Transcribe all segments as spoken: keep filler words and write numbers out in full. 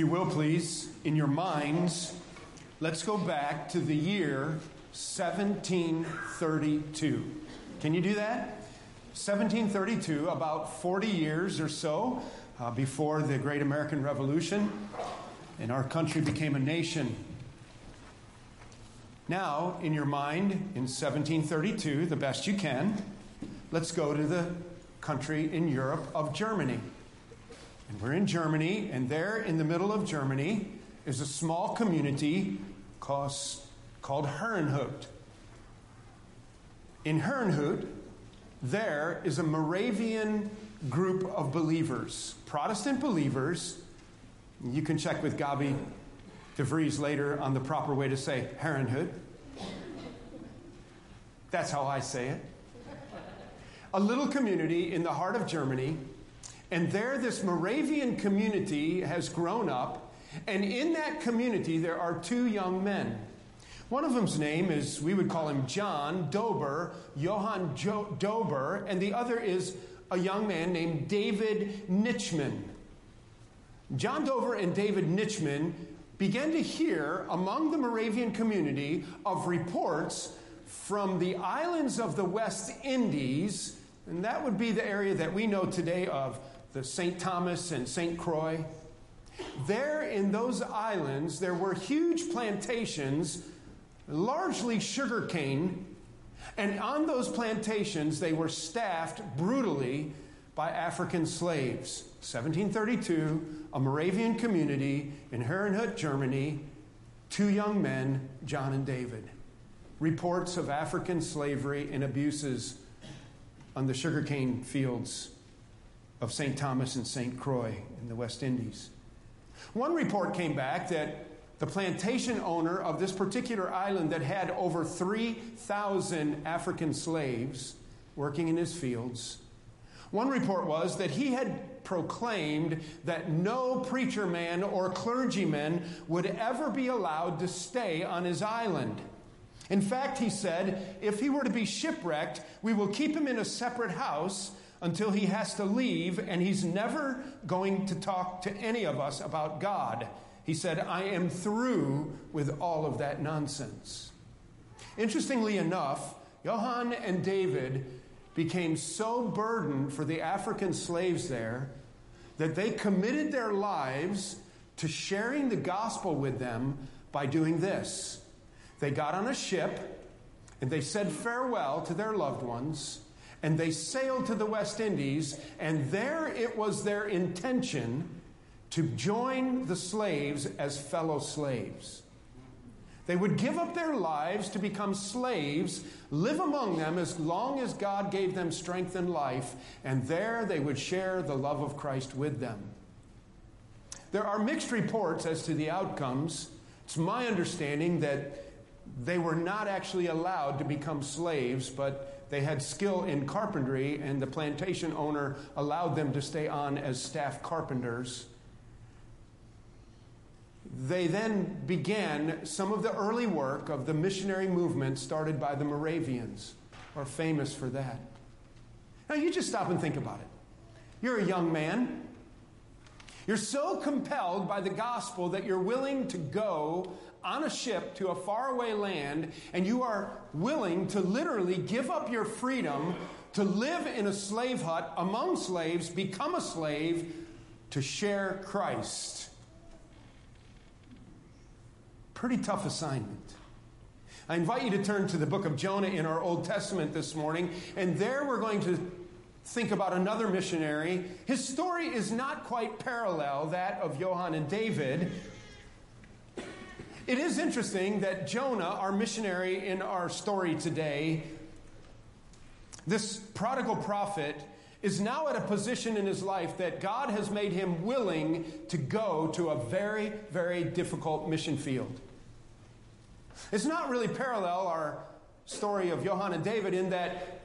you will please, in your minds, let's go back to the year seventeen thirty-two. Can you do that? seventeen thirty-two, about forty years or so uh, before the Great American Revolution, and our country became a nation. Now, in your mind, in seventeen thirty-two, the best you can, let's go to the country in Europe of Germany. And we're in Germany, and there in the middle of Germany is a small community called, called Herrenhut. In Herrenhut, there is a Moravian group of believers, Protestant believers. You can check with Gabi DeVries later on the proper way to say Herrenhut. That's how I say it. A little community in the heart of Germany. And there, this Moravian community has grown up. And in that community, there are two young men. One of them's name is, we would call him John Dober, Johann jo- Dober, and the other is a young man named David Nitschman. John Dober and David Nitschman began to hear among the Moravian community of reports from the islands of the West Indies, and that would be the area that we know today of the Saint Thomas and Saint Croix. There in those islands, there were huge plantations, largely sugarcane, and on those plantations they were staffed brutally by African slaves. seventeen thirty-two, a Moravian community in Herrenhut, Germany, two young men, John and David. Reports of African slavery and abuses on the sugarcane fields of Saint Thomas and Saint Croix in the West Indies. One report came back that the plantation owner of this particular island that had over three thousand African slaves working in his fields, one report was that he had proclaimed that no preacher man or clergyman would ever be allowed to stay on his island. In fact, he said, if he were to be shipwrecked, we will keep him in a separate house until he has to leave, and he's never going to talk to any of us about God. He said, I am through with all of that nonsense. Interestingly enough, Johann and David became so burdened for the African slaves there that they committed their lives to sharing the gospel with them by doing this. They got on a ship, and they said farewell to their loved ones, and they sailed to the West Indies, and there it was their intention to join the slaves as fellow slaves. They would give up their lives to become slaves, live among them as long as God gave them strength and life, and there they would share the love of Christ with them. There are mixed reports as to the outcomes. It's my understanding that they were not actually allowed to become slaves, but they had skill in carpentry, and the plantation owner allowed them to stay on as staff carpenters. They then began some of the early work of the missionary movement started by the Moravians, who are famous for that. Now, you just stop and think about it. You're a young man. You're so compelled by the gospel that you're willing to go on a ship to a faraway land, and you are willing to literally give up your freedom to live in a slave hut among slaves, become a slave, to share Christ. Pretty tough assignment. I invite you to turn to the book of Jonah in our Old Testament this morning, and there we're going to think about another missionary. His story is not quite parallel that of Johann and David. It is interesting that Jonah, our missionary in our story today, this prodigal prophet, is now at a position in his life that God has made him willing to go to a very, very difficult mission field. It's not really parallel, our story of Johann and David, in that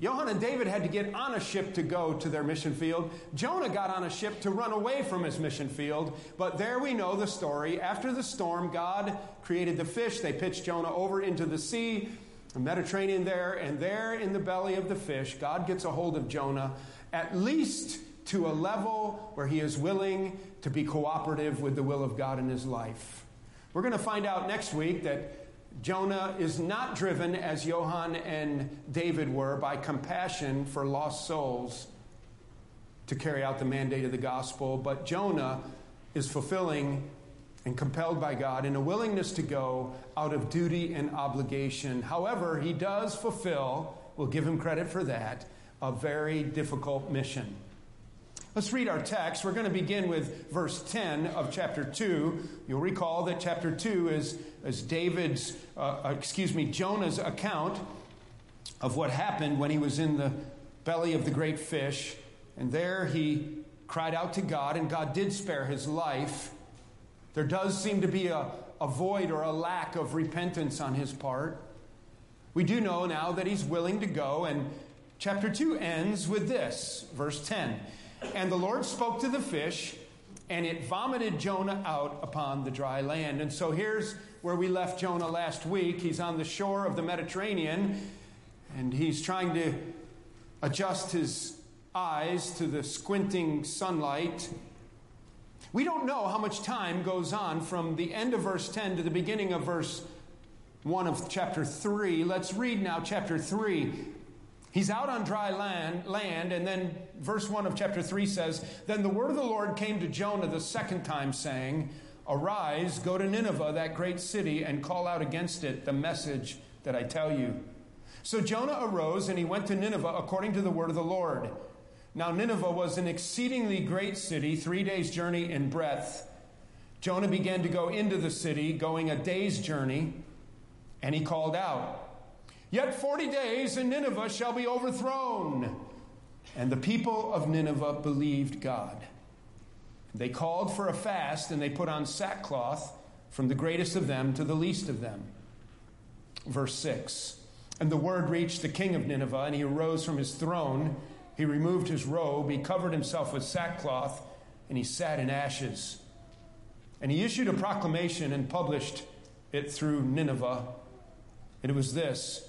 Johann and David had to get on a ship to go to their mission field. Jonah got on a ship to run away from his mission field. But there we know the story. After the storm, God created the fish. They pitched Jonah over into the sea, the Mediterranean there. And there in the belly of the fish, God gets a hold of Jonah, at least to a level where he is willing to be cooperative with the will of God in his life. We're going to find out next week that Jonah is not driven, as Johann and David were, by compassion for lost souls to carry out the mandate of the gospel, but Jonah is fulfilling and compelled by God in a willingness to go out of duty and obligation. However, he does fulfill, we'll give him credit for that, a very difficult mission. Let's read our text. We're going to begin with verse ten of chapter two. You'll recall that chapter two is, is David's, uh, excuse me, Jonah's account of what happened when he was in the belly of the great fish. And there he cried out to God, and God did spare his life. There does seem to be a, a void or a lack of repentance on his part. We do know now that he's willing to go, and chapter two ends with this, verse ten. And the Lord spoke to the fish, and it vomited Jonah out upon the dry land. And so here's where we left Jonah last week. He's on the shore of the Mediterranean, and he's trying to adjust his eyes to the squinting sunlight. We don't know how much time goes on from the end of verse ten to the beginning of verse one of chapter three. Let's read now chapter three. He's out on dry land, land, and then verse one of chapter three says, Then the word of the Lord came to Jonah the second time, saying, Arise, go to Nineveh, that great city, and call out against it the message that I tell you. So Jonah arose, and he went to Nineveh according to the word of the Lord. Now Nineveh was an exceedingly great city, three days' journey in breadth. Jonah began to go into the city, going a day's journey, and he called out, Yet forty days and Nineveh shall be overthrown. And the people of Nineveh believed God. They called for a fast, and they put on sackcloth from the greatest of them to the least of them. Verse six. And the word reached the king of Nineveh, and he arose from his throne. He removed his robe, he covered himself with sackcloth, and he sat in ashes. And he issued a proclamation and published it through Nineveh. And it was this.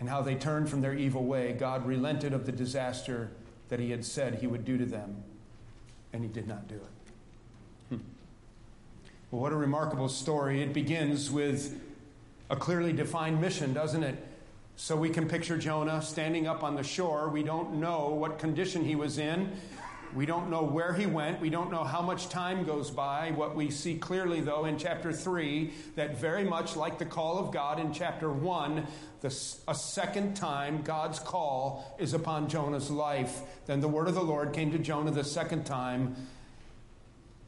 and how they turned from their evil way, God relented of the disaster that he had said he would do to them, and he did not do it. Hmm. Well, what a remarkable story. It begins with a clearly defined mission, doesn't it? So we can picture Jonah standing up on the shore. We don't know what condition he was in. We don't know where he went. We don't know how much time goes by. What we see clearly, though, in chapter three, that very much like the call of God in chapter one, the, a second time God's call is upon Jonah's life. Then the word of the Lord came to Jonah the second time.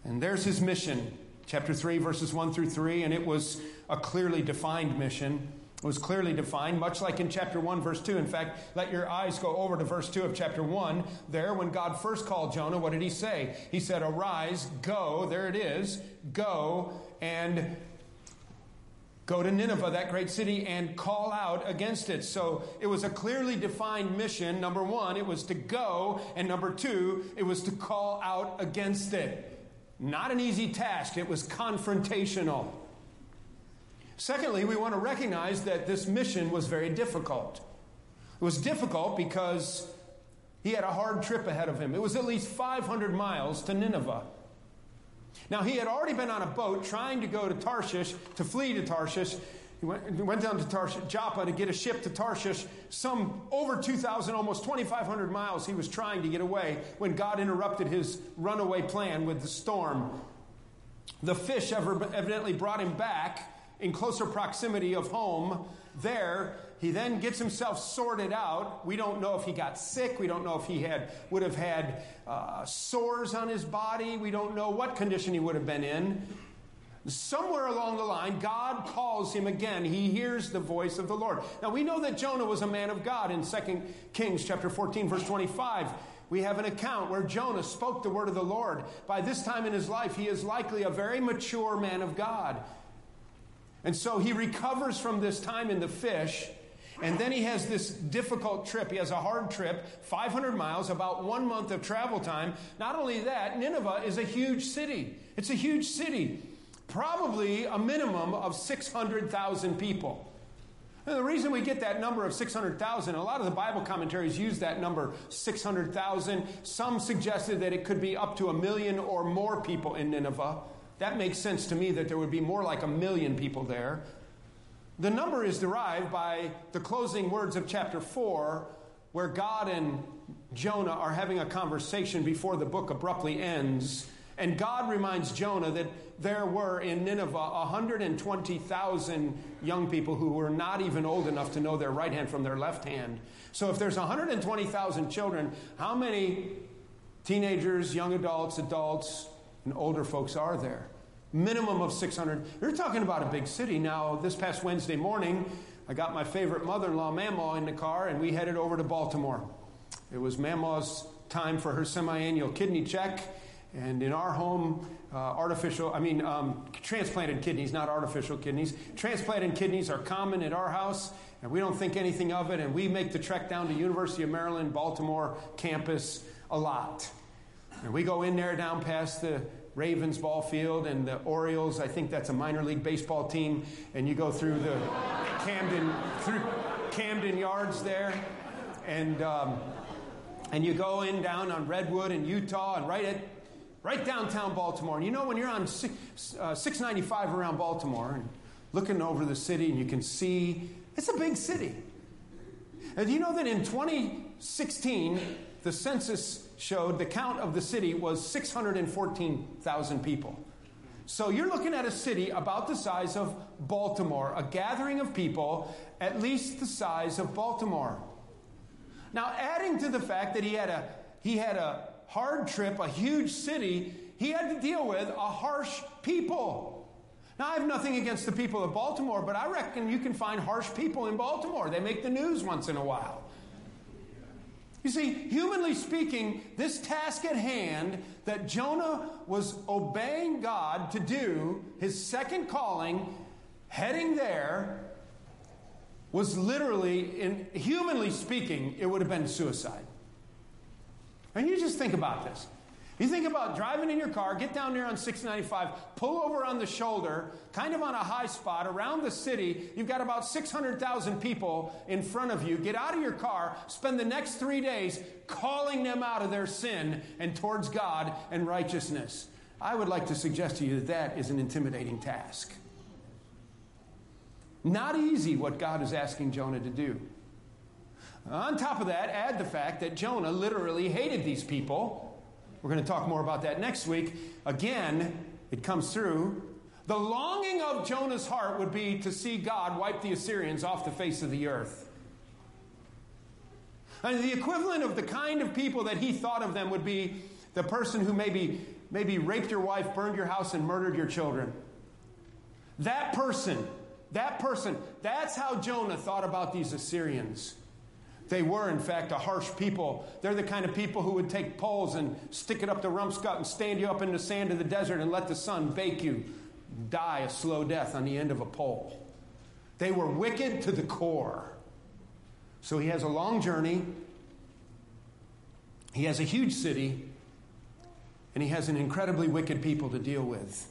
And there's his mission. Chapter three, verses one through three, and it was a clearly defined mission. It was clearly defined, much like in chapter one, verse two. In fact, let your eyes go over to verse two of chapter one. There, when God first called Jonah, what did he say? He said, Arise, go, there it is, go, and go to Nineveh, that great city, and call out against it. So it was a clearly defined mission. Number one, it was to go, and number two, it was to call out against it. Not an easy task. It was confrontational. Secondly, we want to recognize that this mission was very difficult. It was difficult because he had a hard trip ahead of him. It was at least five hundred miles to Nineveh. Now, he had already been on a boat trying to go to Tarshish, to flee to Tarshish. He went, went down to Tarshish, Joppa to get a ship to Tarshish. Some over two thousand, almost twenty-five hundred miles he was trying to get away when God interrupted his runaway plan with the storm. The fish evidently brought him back in closer proximity of home. There, he then gets himself sorted out. We don't know if he got sick. We don't know if he had would have had uh, sores on his body. We don't know what condition he would have been in. Somewhere along the line, God calls him again. He hears the voice of the Lord. Now, we know that Jonah was a man of God in Second Kings chapter fourteen, verse twenty-five. we have an account where Jonah spoke the word of the Lord. By this time in his life, he is likely a very mature man of God. And so he recovers from this time in the fish, and then he has this difficult trip. He has a hard trip, five hundred miles, about one month of travel time. Not only that, Nineveh is a huge city. It's a huge city, probably a minimum of six hundred thousand people. And the reason we get that number of six hundred thousand, a lot of the Bible commentaries use that number, six hundred thousand. Some suggested that it could be up to a million or more people in Nineveh. That makes sense to me that there would be more like a million people there. The number is derived by the closing words of chapter four, where God and Jonah are having a conversation before the book abruptly ends. And God reminds Jonah that there were in Nineveh one hundred twenty thousand young people who were not even old enough to know their right hand from their left hand. So if there's one hundred twenty thousand children, how many teenagers, young adults, adults, and older folks are there? Minimum of six hundred. You're talking about a big city. Now, this past Wednesday morning, I got my favorite mother-in-law, Mamaw, in the car, and we headed over to Baltimore. It was Mamaw's time for her semi-annual kidney check. And in our home, uh, artificial, I mean, um, transplanted kidneys, not artificial kidneys. Transplanted kidneys are common at our house, and we don't think anything of it. And we make the trek down to University of Maryland, Baltimore campus a lot. And we go in there down past the Ravens ball field and the Orioles. I think that's a minor league baseball team. And you go through the Camden through Camden Yards there, and um, and you go in down on Redwood in Utah, and right at right downtown Baltimore. And you know when you're on six, uh, six ninety-five around Baltimore and looking over the city, and you can see it's a big city. And you know that in twenty sixteen. The census showed the count of the city was six hundred fourteen thousand people. So you're looking at a city about the size of Baltimore, a gathering of people at least the size of Baltimore. Now, adding to the fact that he had a he had a hard trip, a huge city, he had to deal with a harsh people. Now, I have nothing against the people of Baltimore, but I reckon you can find harsh people in Baltimore. They make the news once in a while. You see, humanly speaking, this task at hand that Jonah was obeying God to do, his second calling, heading there, was literally, in, humanly speaking, it would have been suicide. And you just think about this. You think about driving in your car, get down there on six ninety-five, pull over on the shoulder, kind of on a high spot around the city. You've got about six hundred thousand people in front of you. Get out of your car, spend the next three days calling them out of their sin and towards God and righteousness. I would like to suggest to you that that is an intimidating task. Not easy what God is asking Jonah to do. On top of that, add the fact that Jonah literally hated these people. We're going to talk more about that next week. Again, it comes through. The longing of Jonah's heart would be to see God wipe the Assyrians off the face of the earth. And the equivalent of the kind of people that he thought of them would be the person who maybe, maybe raped your wife, burned your house, and murdered your children. That person, that person, that's how Jonah thought about these Assyrians. They were, in fact, a harsh people. They're the kind of people who would take poles and stick it up the rump scut and stand you up in the sand of the desert and let the sun bake you. Die a slow death on the end of a pole. They were wicked to the core. So he has a long journey. He has a huge city. And he has an incredibly wicked people to deal with.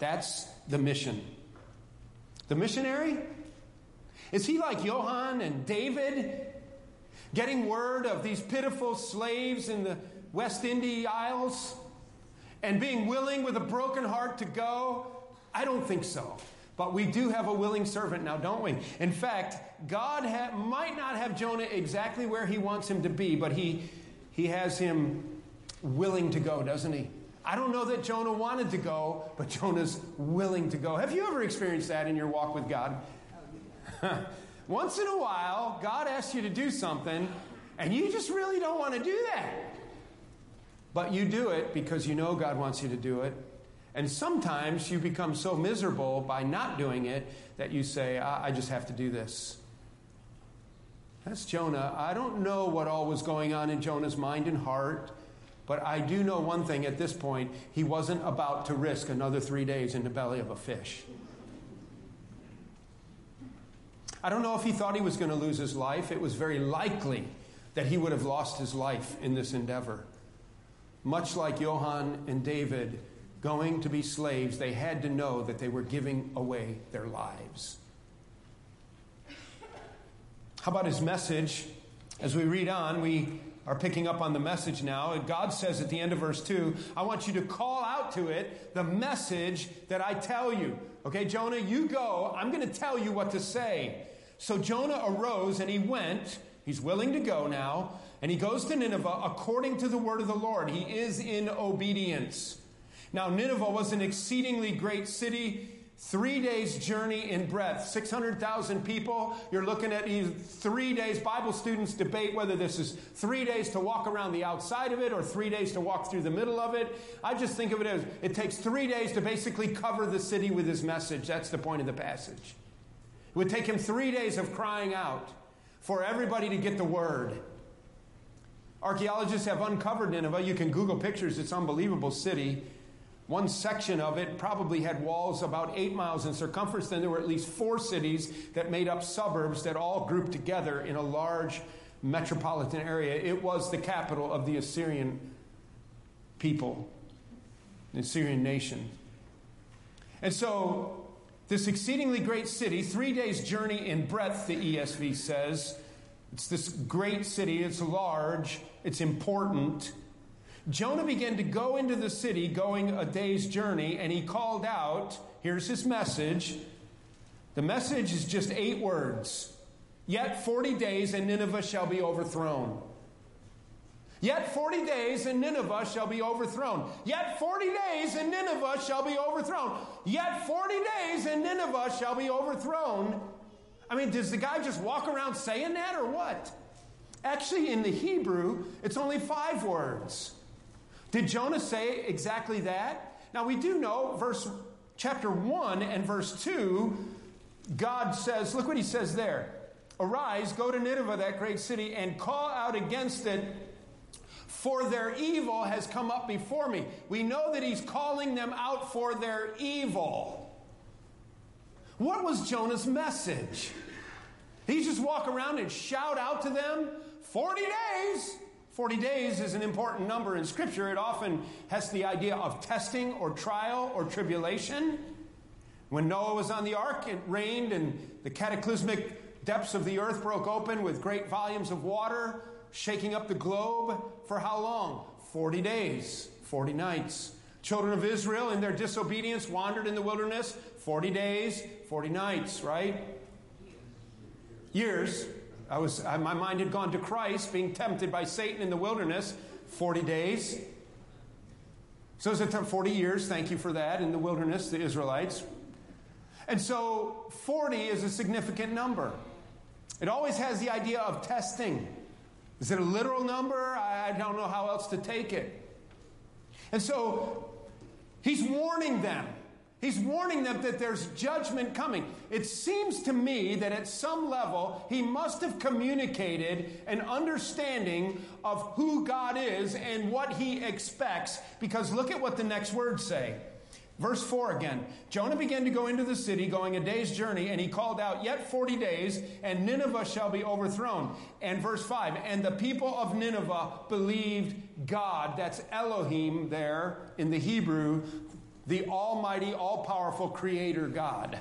That's the mission. The missionary? Is he like Johann and David? Getting word of these pitiful slaves in the West Indies Isles and being willing with a broken heart to go? I don't think so. But we do have a willing servant now, don't we? In fact, God ha- might not have Jonah exactly where he wants him to be, but he, he has him willing to go, doesn't he? I don't know that Jonah wanted to go, but Jonah's willing to go. Have you ever experienced that in your walk with God? Once in a while, God asks you to do something, and you just really don't want to do that. But you do it because you know God wants you to do it. And sometimes you become so miserable by not doing it that you say, I, I just have to do this. That's Jonah. I don't know what all was going on in Jonah's mind and heart, but I do know one thing at this point. He wasn't about to risk another three days in the belly of a fish. I don't know if he thought he was going to lose his life. It was very likely that he would have lost his life in this endeavor. Much like Johann and David going to be slaves, they had to know that they were giving away their lives. How about his message? As we read on, we are picking up on the message now. God says at the end of verse two, I want you to call out to it the message that I tell you. Okay, Jonah, you go. I'm going to tell you what to say. So Jonah arose and he went. He's willing to go now. And he goes to Nineveh according to the word of the Lord. He is in obedience. Now, Nineveh was an exceedingly great city. Three days' journey in breadth, six hundred thousand people. You're looking at three days. Bible students debate whether this is three days to walk around the outside of it or three days to walk through the middle of it. I just think of it as it takes three days to basically cover the city with his message. That's the point of the passage. It would take him three days of crying out for everybody to get the word. Archaeologists have uncovered Nineveh. You can Google pictures. It's an unbelievable city. One section of it probably had walls about eight miles in circumference. Then there were at least four cities that made up suburbs that all grouped together in a large metropolitan area. It was the capital of the Assyrian people, the Assyrian nation. And so this exceedingly great city, three days' journey in breadth, the E S V says. It's this great city. It's large. It's important. Jonah began to go into the city, going a day's journey, and he called out, here's his message. The message is just eight words. Yet forty days and Nineveh shall be overthrown. Yet forty days and Nineveh shall be overthrown. Yet forty days and Nineveh shall be overthrown. Yet forty days and Nineveh shall be overthrown. I mean, does the guy just walk around saying that or what? Actually, in the Hebrew, it's only five words. Did Jonah say exactly that? Now, we do know verse chapter one and verse two, God says, look what he says there. Arise, go to Nineveh, that great city, and call out against it, for their evil has come up before me. We know that he's calling them out for their evil. What was Jonah's message? He just walk around and shout out to them, forty days. forty days is an important number in Scripture. It often has the idea of testing or trial or tribulation. When Noah was on the ark, it rained and the cataclysmic depths of the earth broke open with great volumes of water, shaking up the globe. For how long? forty days, forty nights. Children of Israel in their disobedience wandered in the wilderness. forty days, forty nights, right? Years. I was, my mind had gone to Christ, being tempted by Satan in the wilderness, forty days. So it's forty years, thank you for that, in the wilderness, the Israelites. And so forty is a significant number. It always has the idea of testing. Is it a literal number? I don't know how else to take it. And so he's warning them. He's warning them that there's judgment coming. It seems to me that at some level, he must have communicated an understanding of who God is and what he expects, because look at what the next words say. Verse four again. Jonah began to go into the city, going a day's journey, and he called out, yet forty days, and Nineveh shall be overthrown. And verse five, and the people of Nineveh believed God. That's Elohim there in the Hebrew, the almighty, all-powerful creator God.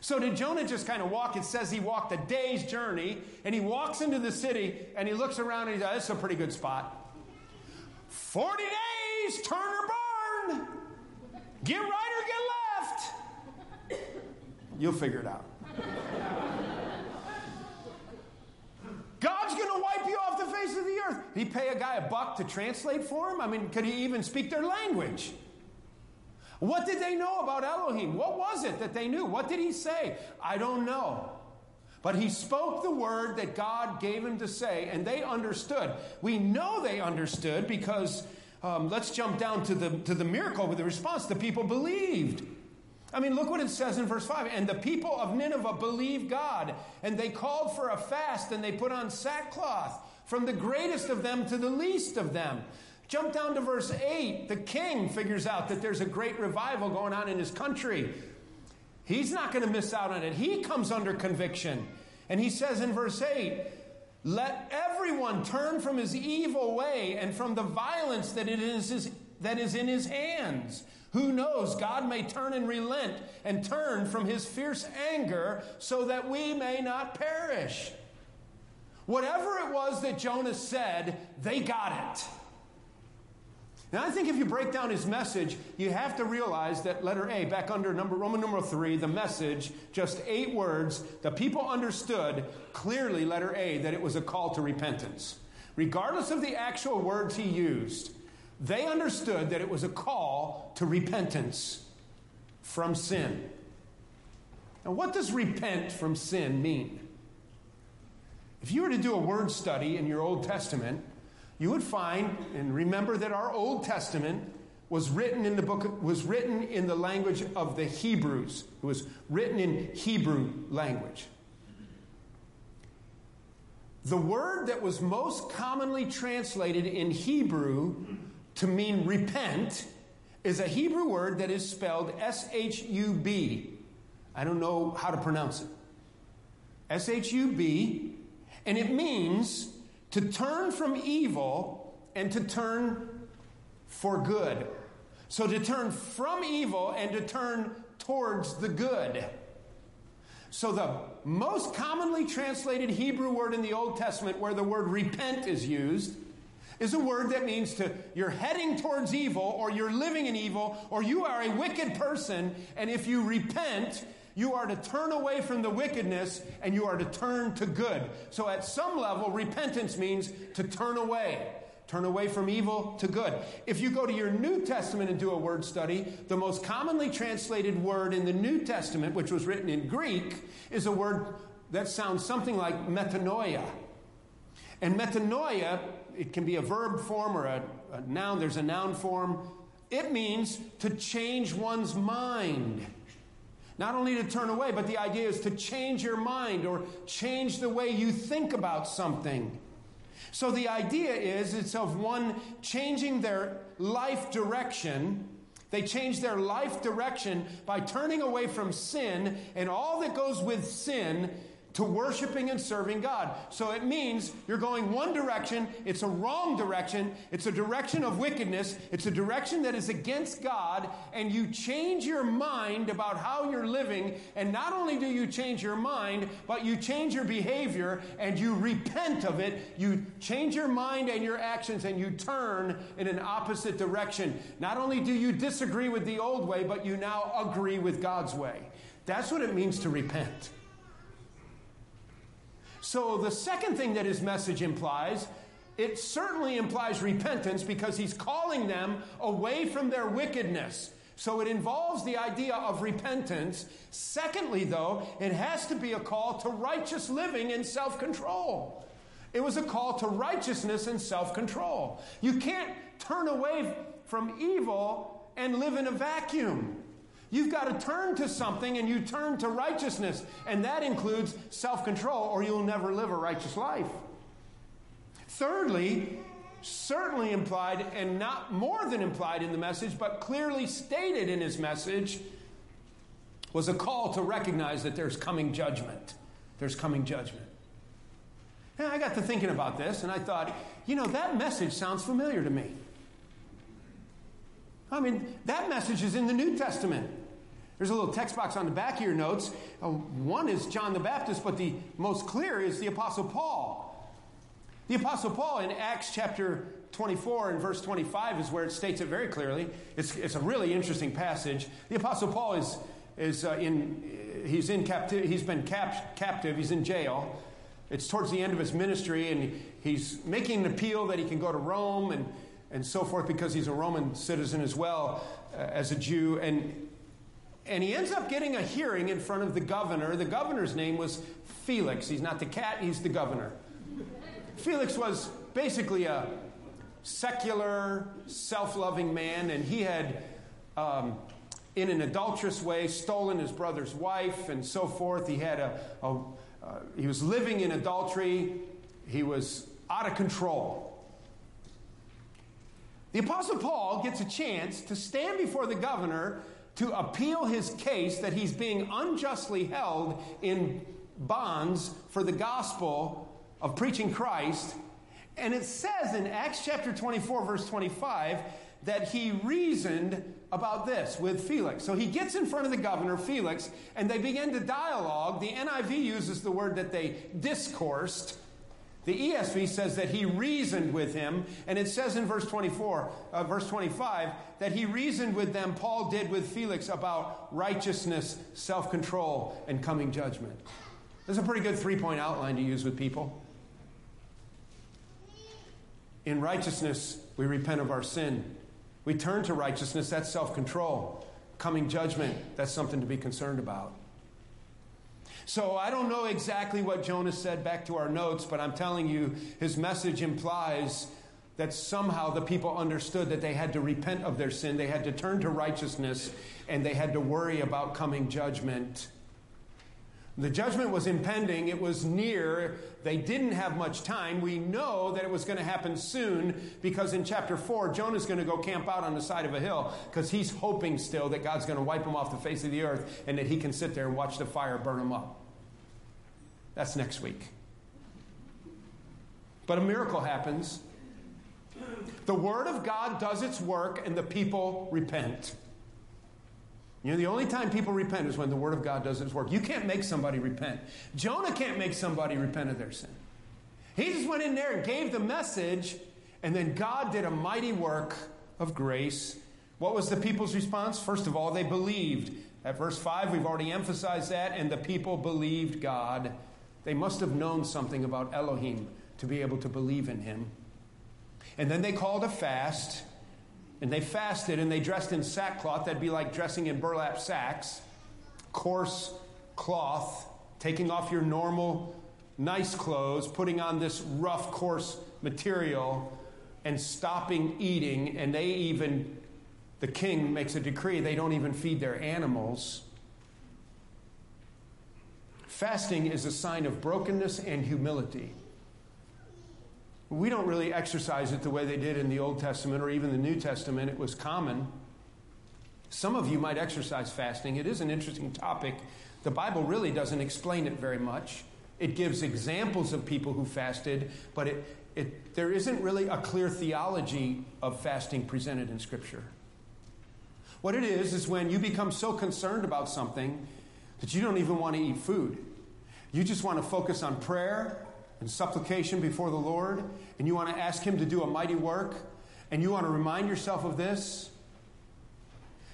So did Jonah just kind of walk? It says he walked a day's journey, and he walks into the city, and he looks around, and he's like, this is a pretty good spot. forty days, turn or burn. Get right or get left. You'll figure it out. God's going to wipe you off the face of the earth. Did he pay a guy a buck to translate for him? I mean, could he even speak their language? What did they know about Elohim? What was it that they knew? What did he say? I don't know. But he spoke the word that God gave him to say, and they understood. We know they understood because um, let's jump down to the, to the miracle with the response. The people believed. I mean, look what it says in verse five. And the people of Nineveh believed God, and they called for a fast, and they put on sackcloth, from the greatest of them to the least of them. Jump down to verse eight. The king figures out that there's a great revival going on in his country. He's not going to miss out on it. He comes under conviction. And he says in verse eight, let everyone turn from his evil way and from the violence that it is his, that is in his hands. Who knows? God may turn and relent and turn from his fierce anger so that we may not perish. Whatever it was that Jonah said, they got it. Now, I think if you break down his message, you have to realize that letter A, back under number, Roman numeral three, the message, just eight words, the people understood clearly, letter A, that it was a call to repentance. Regardless of the actual words he used, they understood that it was a call to repentance from sin. Now, what does repent from sin mean? If you were to do a word study in your Old Testament, you would find and remember that our Old Testament was written in the book was written in the language of the Hebrews. It was written in Hebrew language. The word that was most commonly translated in Hebrew to mean repent is a Hebrew word that is spelled S H U B. I don't know how to pronounce it. S H U B, and it means to turn from evil and to turn for good. So to turn from evil and to turn towards the good. So the most commonly translated Hebrew word in the Old Testament where the word repent is used is a word that means to you're heading towards evil, or you're living in evil, or you are a wicked person. And if you repent, you are to turn away from the wickedness and you are to turn to good. So at some level, repentance means to turn away. Turn away from evil to good. If you go to your New Testament and do a word study, the most commonly translated word in the New Testament, which was written in Greek, is a word that sounds something like metanoia. And metanoia, it can be a verb form or a, a noun. There's a noun form. It means to change one's mind. Not only to turn away, but the idea is to change your mind or change the way you think about something. So the idea is it's of one changing their life direction. They change their life direction by turning away from sin and all that goes with sin to worshiping and serving God. So it means you're going one direction. It's a wrong direction. It's a direction of wickedness. It's a direction that is against God. And you change your mind about how you're living. And not only do you change your mind, but you change your behavior and you repent of it. You change your mind and your actions and you turn in an opposite direction. Not only do you disagree with the old way, but you now agree with God's way. That's what it means to repent. So the second thing that his message implies, it certainly implies repentance because he's calling them away from their wickedness. So it involves the idea of repentance. Secondly, though, it has to be a call to righteous living and self-control. It was a call to righteousness and self-control. You can't turn away from evil and live in a vacuum. You've got to turn to something, and you turn to righteousness. And that includes self-control, or you'll never live a righteous life. Thirdly, certainly implied, and not more than implied in the message, but clearly stated in his message, was a call to recognize that there's coming judgment. There's coming judgment. And I got to thinking about this, and I thought, you know, that message sounds familiar to me. I mean, that message is in the New Testament. There's a little text box on the back of your notes. One is John the Baptist, but the most clear is the Apostle Paul. The Apostle Paul in Acts chapter twenty-four and verse twenty-five is where it states it very clearly. It's, it's a really interesting passage. The Apostle Paul is is uh, in he's in captivity. He's been cap- captive. He's in jail. It's towards the end of his ministry, and he's making an appeal that he can go to Rome and and so forth because he's a Roman citizen as well uh, as a Jew. And And he ends up getting a hearing in front of the governor. The governor's name was Felix. He's not the cat, he's the governor. Felix was basically a secular, self-loving man, and he had um, in an adulterous way, stolen his brother's wife and so forth. He had a, a uh, he was living in adultery. He was out of control. The Apostle Paul gets a chance to stand before the governor to appeal his case that he's being unjustly held in bonds for the gospel of preaching Christ. And it says in Acts chapter twenty-four, verse twenty-five, that he reasoned about this with Felix. So he gets in front of the governor, Felix, and they begin to dialogue. The N I V uses the word that they discoursed. The E S V says that he reasoned with him, and it says in verse twenty-four, uh, verse twenty-five, that he reasoned with them, Paul did with Felix, about righteousness, self-control, and coming judgment. That's a pretty good three-point outline to use with people. In righteousness, we repent of our sin. We turn to righteousness, that's self-control. Coming judgment, that's something to be concerned about. So I don't know exactly what Jonah said back to our notes, but I'm telling you, his message implies that somehow the people understood that they had to repent of their sin, they had to turn to righteousness, and they had to worry about coming judgment. The judgment was impending. It was near. They didn't have much time. We know that it was going to happen soon because in chapter four, Jonah's going to go camp out on the side of a hill because he's hoping still that God's going to wipe him off the face of the earth and that he can sit there and watch the fire burn him up. That's next week. But a miracle happens. The Word of God does its work and the people repent. You know, the only time people repent is when the Word of God does its work. You can't make somebody repent. Jonah can't make somebody repent of their sin. He just went in there and gave the message, and then God did a mighty work of grace. What was the people's response? First of all, they believed. At verse five, we've already emphasized that, and the people believed God. They must have known something about Elohim to be able to believe in him. And then they called a fast. And they fasted and they dressed in sackcloth. That'd be like dressing in burlap sacks, coarse cloth, taking off your normal nice clothes, putting on this rough, coarse material, and stopping eating. And they even, the king makes a decree, they don't even feed their animals. Fasting is a sign of brokenness and humility. We don't really exercise it the way they did in the Old Testament or even the New Testament. It was common. Some of you might exercise fasting. It is an interesting topic. The Bible really doesn't explain it very much. It gives examples of people who fasted, but it, it, there isn't really a clear theology of fasting presented in Scripture. What it is is when you become so concerned about something that you don't even want to eat food. You just want to focus on prayer and supplication before the Lord, and you want to ask him to do a mighty work, and you want to remind yourself of this.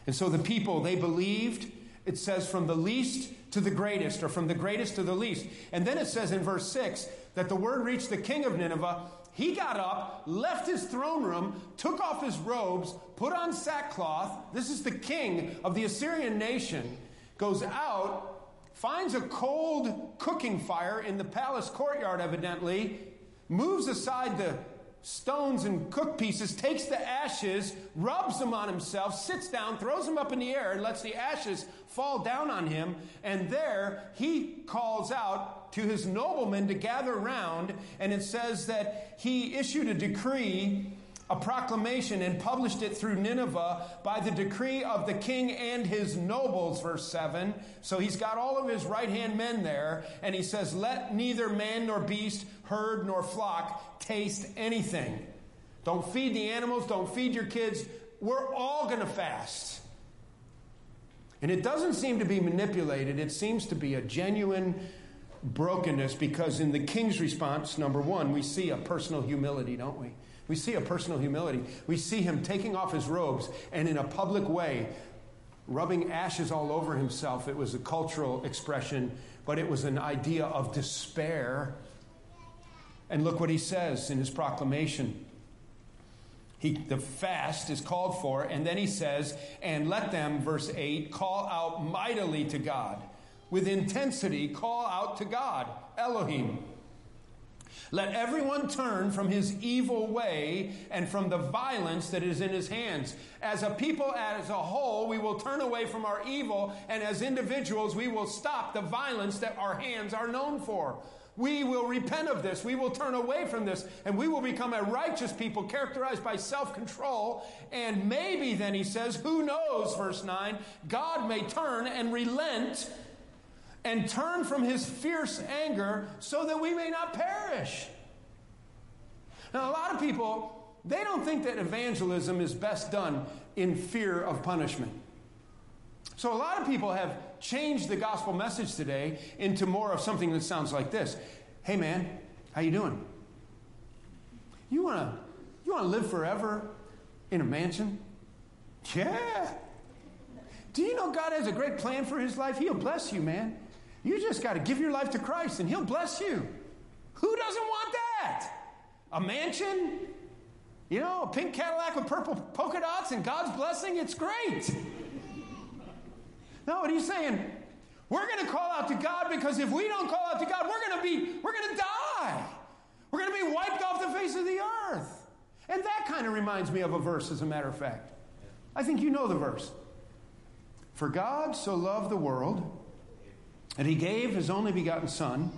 And so the people, they believed. It says from the least to the greatest, or from the greatest to the least. And then it says in verse six that the word reached the king of Nineveh. He got up, left his throne room, took off his robes, put on sackcloth. This is the king of the Assyrian nation. Goes out, finds a cold cooking fire in the palace courtyard, evidently, moves aside the stones and cook pieces, takes the ashes, rubs them on himself, sits down, throws them up in the air, and lets the ashes fall down on him. And there he calls out to his noblemen to gather round, and it says that he issued a decree, a proclamation, and published it through Nineveh by the decree of the king and his nobles, verse seven. So he's got all of his right-hand men there, and he says, let neither man nor beast, herd nor flock taste anything. Don't feed the animals, don't feed your kids. We're all going to fast. And it doesn't seem to be manipulated. It seems to be a genuine brokenness, because in the king's response, number one, we see a personal humility, don't we? We see a personal humility. We see him taking off his robes and in a public way, rubbing ashes all over himself. It was a cultural expression, but it was an idea of despair. And look what he says in his proclamation. He, the fast is called for, and then he says, and let them, verse eight, call out mightily to God. With intensity, call out to God, Elohim. Let everyone turn from his evil way and from the violence that is in his hands. As a people, as a whole, we will turn away from our evil, and as individuals, we will stop the violence that our hands are known for. We will repent of this. We will turn away from this, and we will become a righteous people characterized by self-control. And maybe then, he says, who knows, verse nine, God may turn and relent and turn from his fierce anger so that we may not perish. Now, a lot of people, they don't think that evangelism is best done in fear of punishment. So a lot of people have changed the gospel message today into more of something that sounds like this. Hey, man, how you doing? You want to you want to live forever in a mansion? Yeah. Do you know God has a great plan for his life? He'll bless you, man. You just got to give your life to Christ and he'll bless you. Who doesn't want that? A mansion? You know, a pink Cadillac with purple polka dots and God's blessing? It's great. No, what he's saying, we're going to call out to God, because if we don't call out to God, we're going to be, we're going to die. We're going to be wiped off the face of the earth. And that kind of reminds me of a verse, as a matter of fact. I think you know the verse. For God so loved the world that he gave his only begotten son,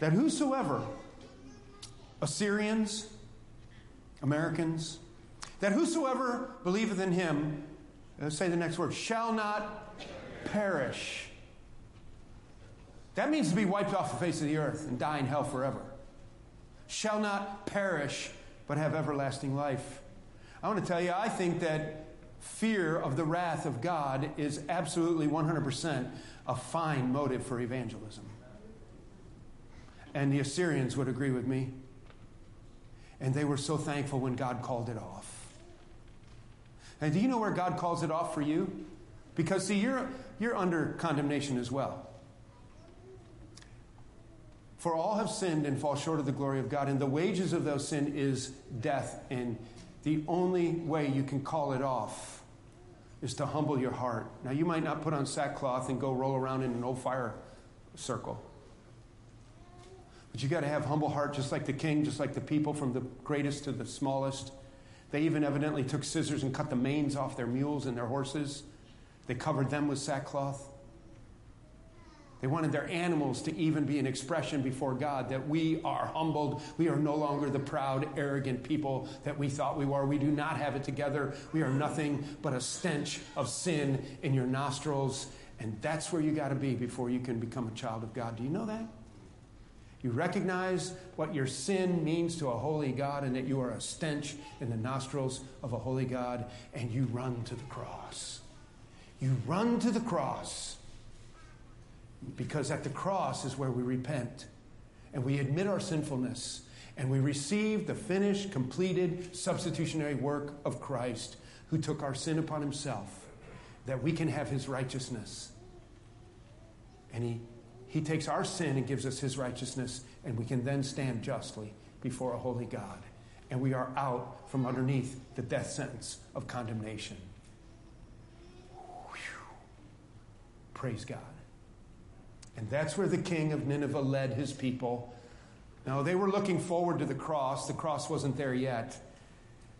that whosoever, Assyrians, Americans, that whosoever believeth in him, let's say the next word, shall not perish. That means to be wiped off the face of the earth and die in hell forever. Shall not perish, but have everlasting life. I want to tell you, I think that fear of the wrath of God is absolutely one hundred percent a fine motive for evangelism. And the Assyrians would agree with me. And they were so thankful when God called it off. And do you know where God calls it off for you? Because, see, you're, you're under condemnation as well. For all have sinned and fall short of the glory of God, and the wages of those sin is death. And the only way you can call it off is to humble your heart. Now, you might not put on sackcloth and go roll around in an old fire circle. But you got to have humble heart, just like the king, just like the people, from the greatest to the smallest. They even evidently took scissors and cut the manes off their mules and their horses. They covered them with sackcloth. They wanted their animals to even be an expression before God that we are humbled. We are no longer the proud, arrogant people that we thought we were. We do not have it together. We are nothing but a stench of sin in your nostrils. And that's where you got to be before you can become a child of God. Do you know that? You recognize what your sin means to a holy God, and that you are a stench in the nostrils of a holy God, and you run to the cross. You run to the cross, because at the cross is where we repent, and we admit our sinfulness, and we receive the finished, completed, substitutionary work of Christ, who took our sin upon himself, that we can have his righteousness. And he He takes our sin and gives us his righteousness, and we can then stand justly before a holy God. And we are out from underneath the death sentence of condemnation. Whew. Praise God. And that's where the king of Nineveh led his people. Now, they were looking forward to the cross. The cross wasn't there yet.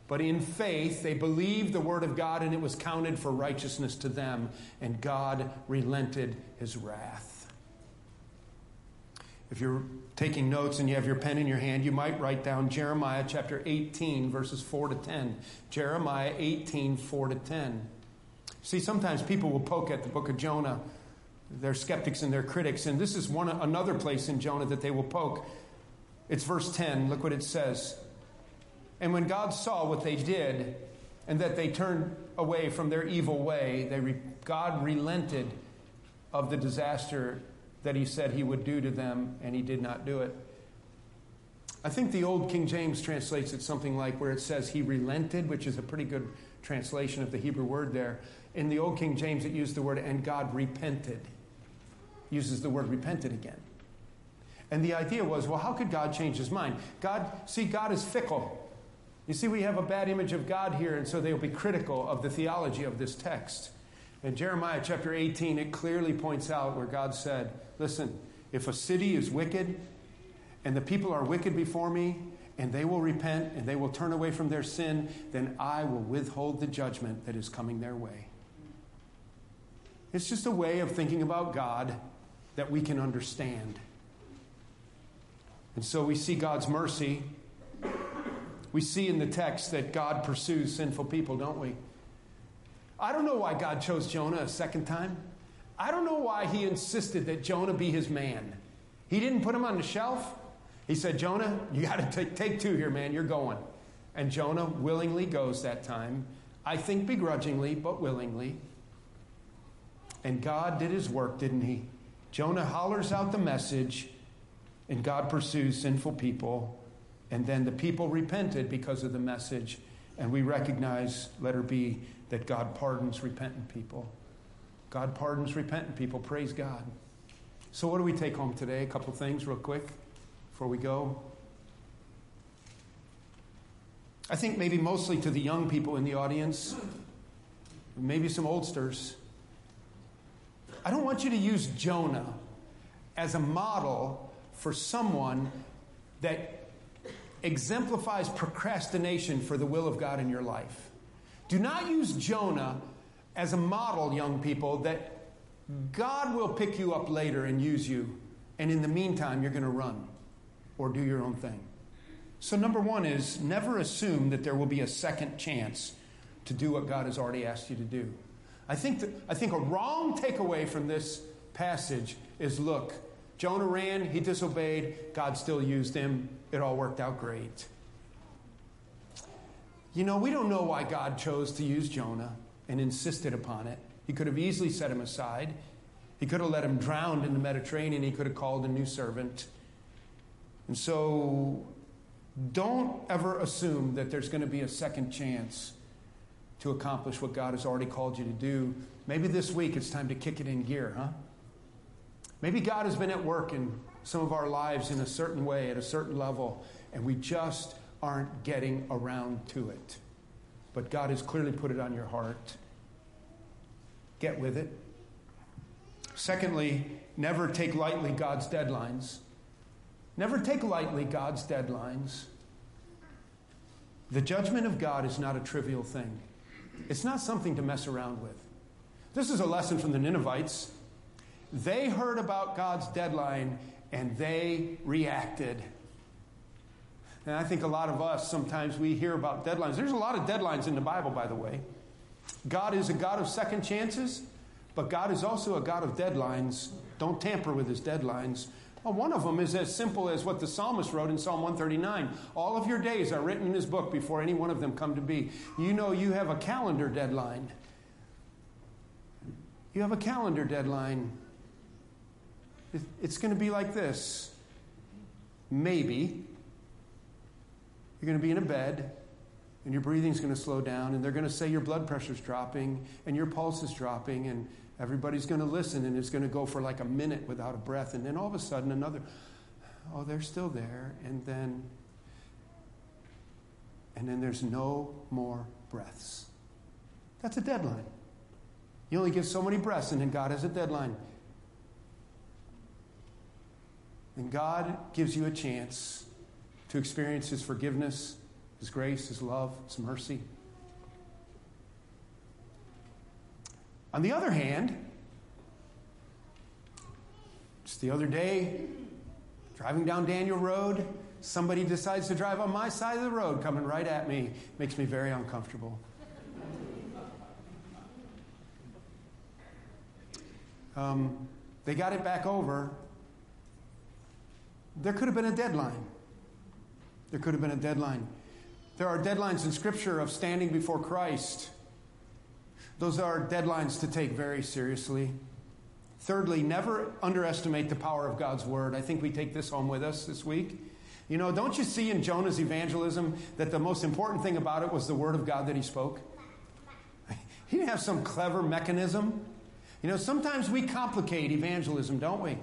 But in faith, they believed the word of God, and it was counted for righteousness to them. And God relented his wrath. If you're taking notes and you have your pen in your hand, you might write down Jeremiah chapter eighteen, verses four to ten. Jeremiah eighteen, four to ten. See, sometimes people will poke at the book of Jonah. They're skeptics and they're critics. And this is one another place in Jonah that they will poke. It's verse ten. Look what it says. And when God saw what they did, and that they turned away from their evil way, they re- God relented of the disaster that he said he would do to them, and he did not do it. I think the old King James translates it something like where it says he relented, which is a pretty good translation of the Hebrew word there. In the old King James, it used the word, and God repented. It uses the word repented again. And the idea was, well, how could God change his mind? God, see, God is fickle. You see, we have a bad image of God here, and so they'll be critical of the theology of this text. In Jeremiah chapter eighteen, it clearly points out where God said, listen, if a city is wicked and the people are wicked before me, and they will repent, and they will turn away from their sin, then I will withhold the judgment that is coming their way. It's just a way of thinking about God that we can understand. And so we see God's mercy. We see in the text that God pursues sinful people, don't we? I don't know why God chose Jonah a second time. I don't know why he insisted that Jonah be his man. He didn't put him on the shelf. He said, Jonah, you got to take two here, man. You're going. And Jonah willingly goes that time. I think begrudgingly, but willingly. And God did his work, didn't he? Jonah hollers out the message, and God pursues sinful people. And then the people repented because of the message. And we recognize, letter B, that God pardons repentant people. God pardons repentant people. Praise God. So what do we take home today? A couple things real quick before we go. I think maybe mostly to the young people in the audience, maybe some oldsters. I don't want you to use Jonah as a model for someone that exemplifies procrastination for the will of God in your life. Do not use Jonah as a model, young people, that God will pick you up later and use you, and in the meantime, you're going to run or do your own thing. So number one is never assume that there will be a second chance to do what God has already asked you to do. I think that, I think a wrong takeaway from this passage is, look, Jonah ran, he disobeyed, God still used him, it all worked out great. You know, we don't know why God chose to use Jonah and insisted upon it. He could have easily set him aside. He could have let him drown in the Mediterranean. He could have called a new servant. And so don't ever assume that there's going to be a second chance to accomplish what God has already called you to do. Maybe this week it's time to kick it in gear, huh? Maybe God has been at work in some of our lives in a certain way, at a certain level, and we just aren't getting around to it. But God has clearly put it on your heart. Get with it. Secondly, never take lightly God's deadlines. Never take lightly God's deadlines. The judgment of God is not a trivial thing. It's not something to mess around with. This is a lesson from the Ninevites. They heard about God's deadline and they reacted. And I think a lot of us, sometimes we hear about deadlines. There's a lot of deadlines in the Bible, by the way. God is a God of second chances, but God is also a God of deadlines. Don't tamper with his deadlines. Well, one of them is as simple as what the psalmist wrote in Psalm one thirty-nine. All of your days are written in this book before any one of them come to be. You know you have a calendar deadline. You have a calendar deadline. It's going to be like this. Maybe. You're going to be in a bed, and your breathing's going to slow down, and they're going to say your blood pressure's dropping, and your pulse is dropping, and everybody's going to listen, and it's going to go for like a minute without a breath, and then all of a sudden another, oh, they're still there, and then, and then there's no more breaths. That's a deadline. You only give so many breaths, and then God has a deadline. And God gives you a chance to experience his forgiveness, his grace, his love, his mercy. On the other hand, just the other day, driving down Daniel Road, somebody decides to drive on my side of the road, coming right at me. Makes me very uncomfortable. Um, they got it back over. There could have been a deadline. There could have been a deadline. There are deadlines in Scripture of standing before Christ. Those are deadlines to take very seriously. Thirdly, never underestimate the power of God's Word. I think we take this home with us this week. You know, don't you see in Jonah's evangelism that the most important thing about it was the Word of God that he spoke? He didn't have some clever mechanism. You know, sometimes we complicate evangelism, don't we?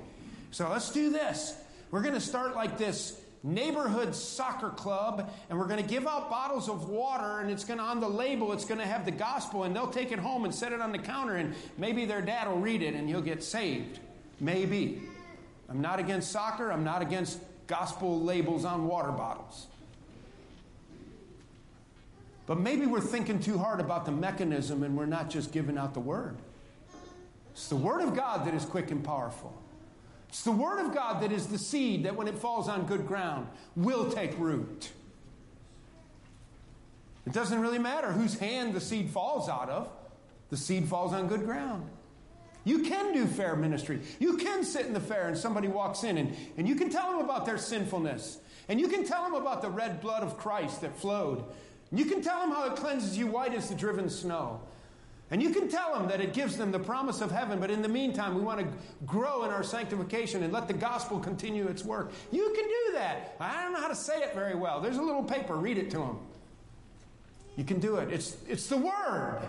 So let's do this. We're going to start like this neighborhood soccer club, and we're going to give out bottles of water, and it's going to, on the label, it's going to have the gospel, and they'll take it home and set it on the counter, and maybe their dad will read it and he'll get saved. Maybe. I'm not against soccer. I'm not against gospel labels on water bottles. But maybe we're thinking too hard about the mechanism and we're not just giving out the word. It's the word of God that is quick and powerful. It's the word of God that is the seed that when it falls on good ground will take root. It doesn't really matter whose hand the seed falls out of. The seed falls on good ground. You can do fair ministry. You can sit in the fair and somebody walks in and, and you can tell them about their sinfulness. And you can tell them about the red blood of Christ that flowed. And you can tell them how it cleanses you white as the driven snow. And you can tell them that it gives them the promise of heaven, but in the meantime, we want to grow in our sanctification and let the gospel continue its work. You can do that. I don't know how to say it very well. There's a little paper. Read it to them. You can do it. It's, it's the word.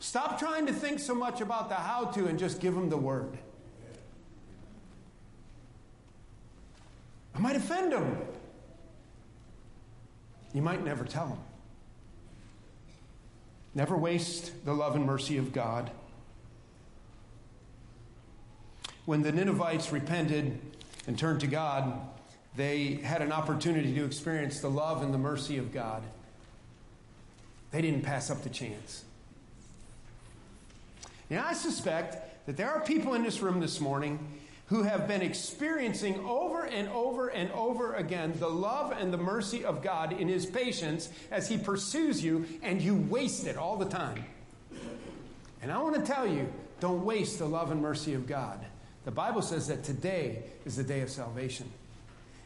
Stop trying to think so much about the how-to and just give them the word. I might offend them. You might never tell them. Never waste the love and mercy of God. When the Ninevites repented and turned to God, they had an opportunity to experience the love and the mercy of God. They didn't pass up the chance. Now, I suspect that there are people in this room this morning who have been experiencing over and over and over again the love and the mercy of God in His patience as He pursues you, and you waste it all the time. And I want to tell you, don't waste the love and mercy of God. The Bible says that today is the day of salvation.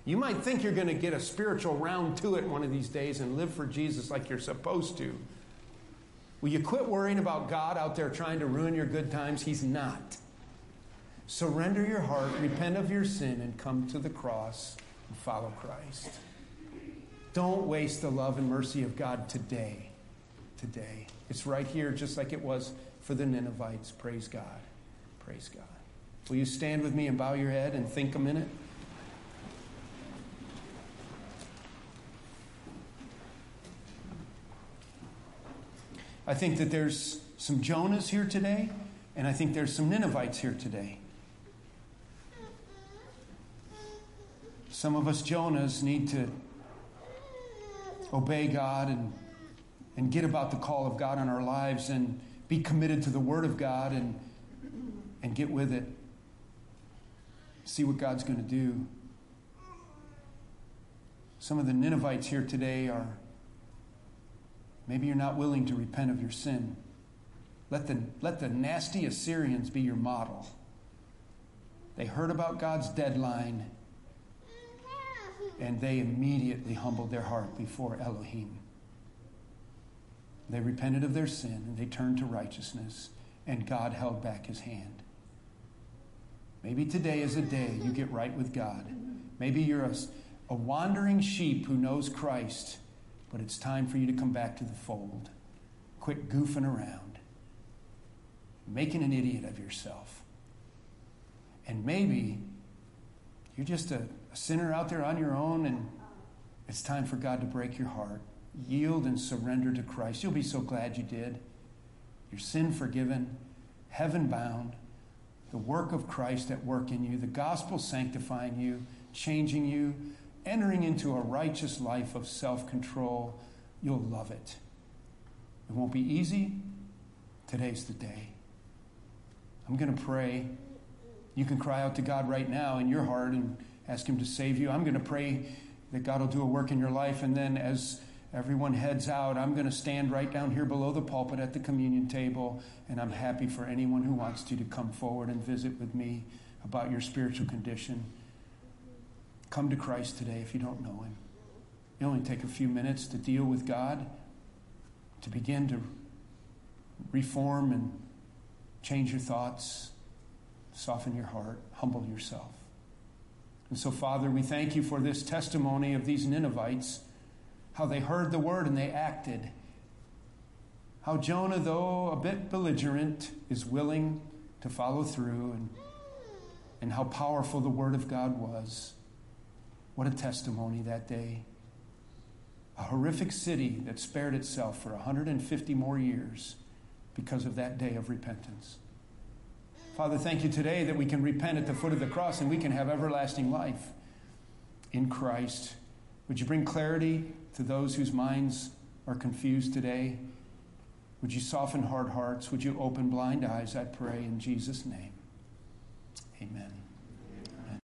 You might think you're going to get a spiritual round to it one of these days and live for Jesus like you're supposed to. Will you quit worrying about God out there trying to ruin your good times? He's not. Surrender your heart, repent of your sin, and come to the cross and follow Christ. Don't waste the love and mercy of God today. Today. It's right here, just like it was for the Ninevites. Praise God. Praise God. Will you stand with me and bow your head and think a minute? I think that there's some Jonahs here today, and I think there's some Ninevites here today. Some of us Jonahs need to obey God and, and get about the call of God on our lives and be committed to the Word of God and, and get with it. See what God's going to do. Some of the Ninevites here today are maybe you're not willing to repent of your sin. Let the, let the nasty Assyrians be your model. They heard about God's deadline, and they immediately humbled their heart before Elohim. They repented of their sin, and they turned to righteousness, and God held back His hand. Maybe today is a day you get right with God. Maybe you're a, a wandering sheep who knows Christ, but it's time for you to come back to the fold. Quit goofing around, making an idiot of yourself. And maybe you're just a, a sinner out there on your own, and it's time for God to break your heart. Yield and surrender to Christ. You'll be so glad you did. Your sin forgiven, heaven bound, the work of Christ at work in you, the gospel sanctifying you, changing you, entering into a righteous life of self-control. You'll love it. It won't be easy. Today's the day. I'm going to pray. You can cry out to God right now in your heart and ask Him to save you. I'm going to pray that God will do a work in your life. And then as everyone heads out, I'm going to stand right down here below the pulpit at the communion table. And I'm happy for anyone who wants to to come forward and visit with me about your spiritual condition. Come to Christ today if you don't know Him. It'll only take a few minutes to deal with God, to begin to reform and change your thoughts, soften your heart, humble yourself. And so, Father, we thank You for this testimony of these Ninevites, how they heard the word and they acted. How Jonah, though a bit belligerent, is willing to follow through, and, and how powerful the word of God was. What a testimony that day. A horrific city that spared itself for one hundred fifty more years because of that day of repentance. Father, thank You today that we can repent at the foot of the cross and we can have everlasting life. in Christ. Would you bring clarity to those whose minds are confused today? Would you soften hard hearts? Would you open blind eyes, I pray, in Jesus' name. Amen.